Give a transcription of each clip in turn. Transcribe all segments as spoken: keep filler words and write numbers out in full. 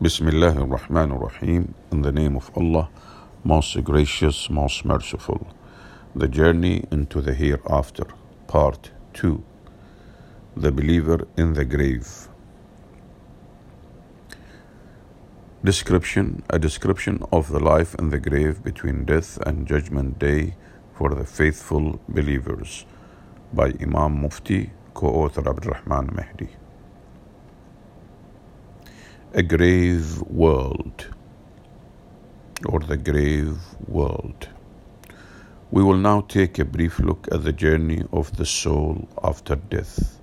Bismillahir Rahmanir Raheem, in the name of Allah, most gracious, most merciful. The journey into the hereafter, part two. The believer in the grave. Description, a description of the life in the grave between death and judgment day for the faithful believers by Imam Mufti, co-author Abdurrahman Mehdi. A grave world, or the grave world. We will now take a brief look at the journey of the soul after death.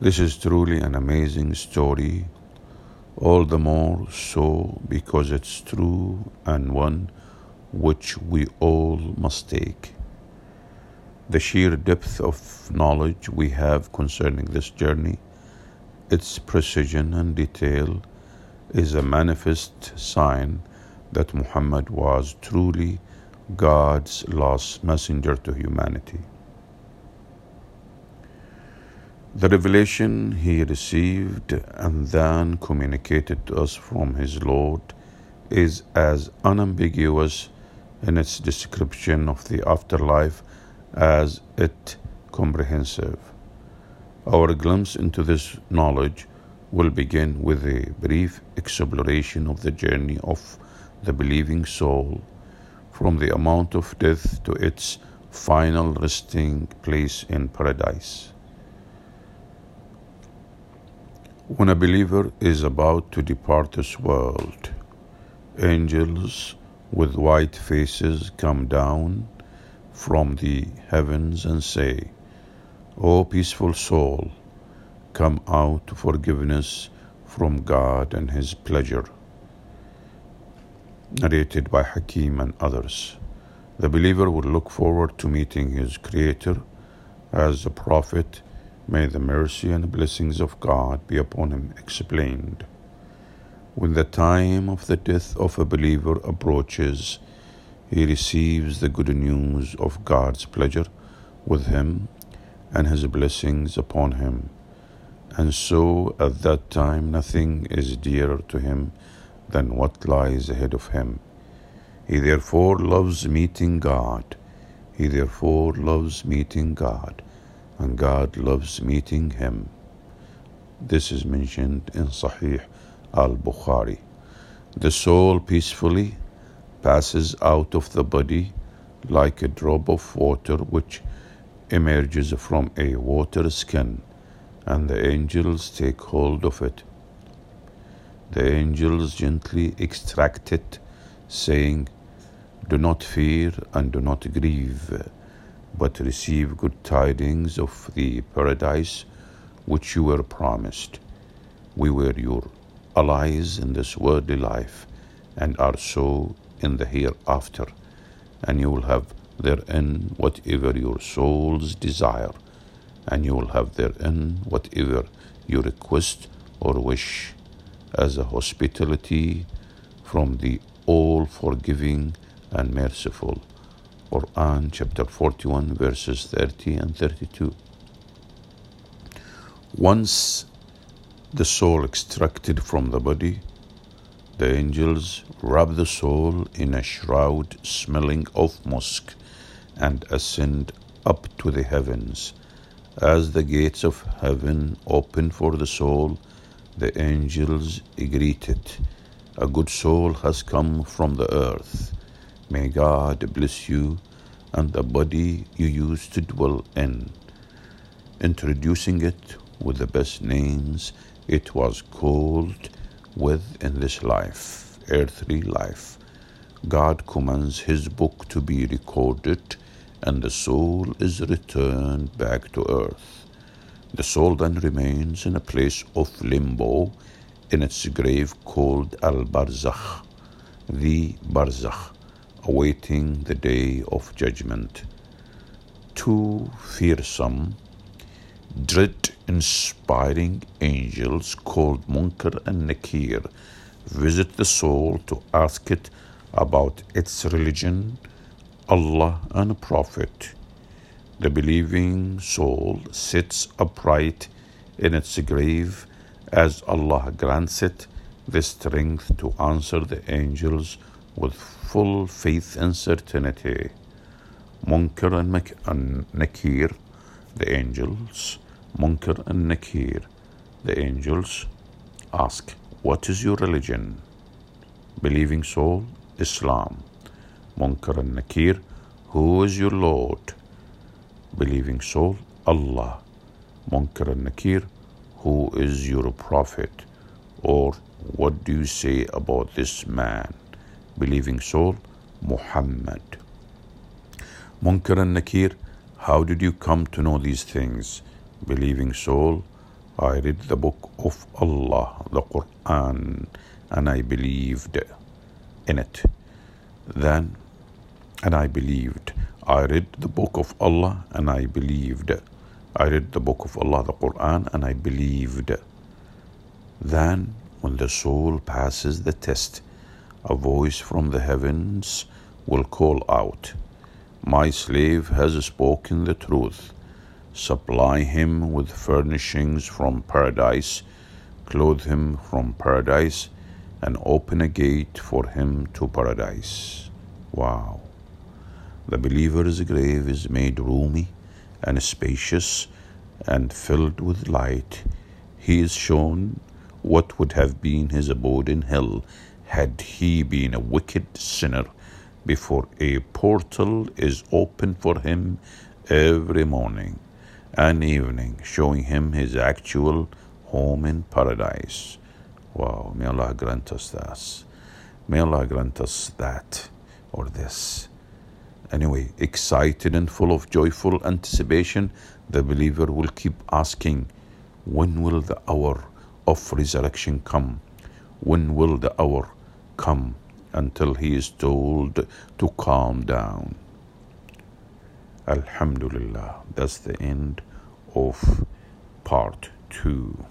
This is truly an amazing story, all the more so because it's true and one which we all must take. The sheer depth of knowledge we have concerning this journey, its precision and detail, is a manifest sign that Muhammad was truly God's last messenger to humanity. The revelation he received and then communicated to us from his Lord is as unambiguous in its description of the afterlife as it comprehensive. Our glimpse into this knowledge will begin with a brief exploration of the journey of the believing soul, from the amount of death to its final resting place in paradise. When a believer is about to depart this world, angels with white faces come down from the heavens and say, "O peaceful soul, come out to forgiveness from God and His pleasure." Narrated by Hakim and others. The believer will look forward to meeting his Creator as the Prophet, may the mercy and blessings of God be upon him, explained. When the time of the death of a believer approaches, he receives the good news of God's pleasure with him and His blessings upon him, and so at that time nothing is dearer to him than what lies ahead of him. He therefore loves meeting God, he therefore loves meeting God, and God loves meeting him. This is mentioned in Sahih al-Bukhari. The soul peacefully passes out of the body like a drop of water which emerges from a water skin, and the angels take hold of it. The angels gently extract it, saying, "Do not fear and do not grieve, but receive good tidings of the paradise which you were promised. We were your allies in this worldly life, and are so in the hereafter, and you will have therein whatever your souls desire, and you will have therein whatever you request or wish, as a hospitality from the all-forgiving and merciful." Quran chapter forty-one, verses thirty and thirty-two. Once the soul extracted from the body, the angels wrap the soul in a shroud smelling of musk and ascend up to the heavens. As the gates of heaven open for the soul, the angels greet it. "A good soul has come from the earth. May God bless you and the body you used to dwell in," introducing it with the best names it was called with in this life, earthly life. God commands His book to be recorded, and the soul is returned back to earth. The soul then remains in a place of limbo in its grave called al-Barzakh, the Barzakh, awaiting the day of judgment. Two fearsome, dread-inspiring angels called Munkar and Nakir visit the soul to ask it about its religion, Allah and Prophet. The believing soul sits upright in its grave as Allah grants it the strength to answer the angels with full faith and certainty. Munkar and, Mak- and Nakir, the angels, Munkar and Nakir, the angels, ask, what is your religion? Believing soul, Islam. Munkar and Nakir, who is your Lord? Believing soul, Allah. Munkar and Nakir, who is your prophet? Or what do you say about this man? Believing soul, Muhammad. Munkar and Nakir, how did you come to know these things? Believing soul, I read the book of Allah, the Quran, and I believed in it. Then, and I believed. I read the book of Allah, and I believed. I read the book of Allah, the Quran, and I believed. Then, when the soul passes the test, a voice from the heavens will call out, my slave has spoken the truth. Supply him with furnishings from paradise, clothe him from paradise, and open a gate for him to paradise. Wow! The believer's grave is made roomy and spacious and filled with light. He is shown what would have been his abode in hell had he been a wicked sinner. Before a portal is open for him every morning and evening, showing him his actual home in paradise. Wow, may Allah grant us that. May Allah grant us that or this. Anyway, excited and full of joyful anticipation, the believer will keep asking, when will the hour of resurrection come? When will the hour come? Until he is told to calm down. Alhamdulillah. That's the end of part two.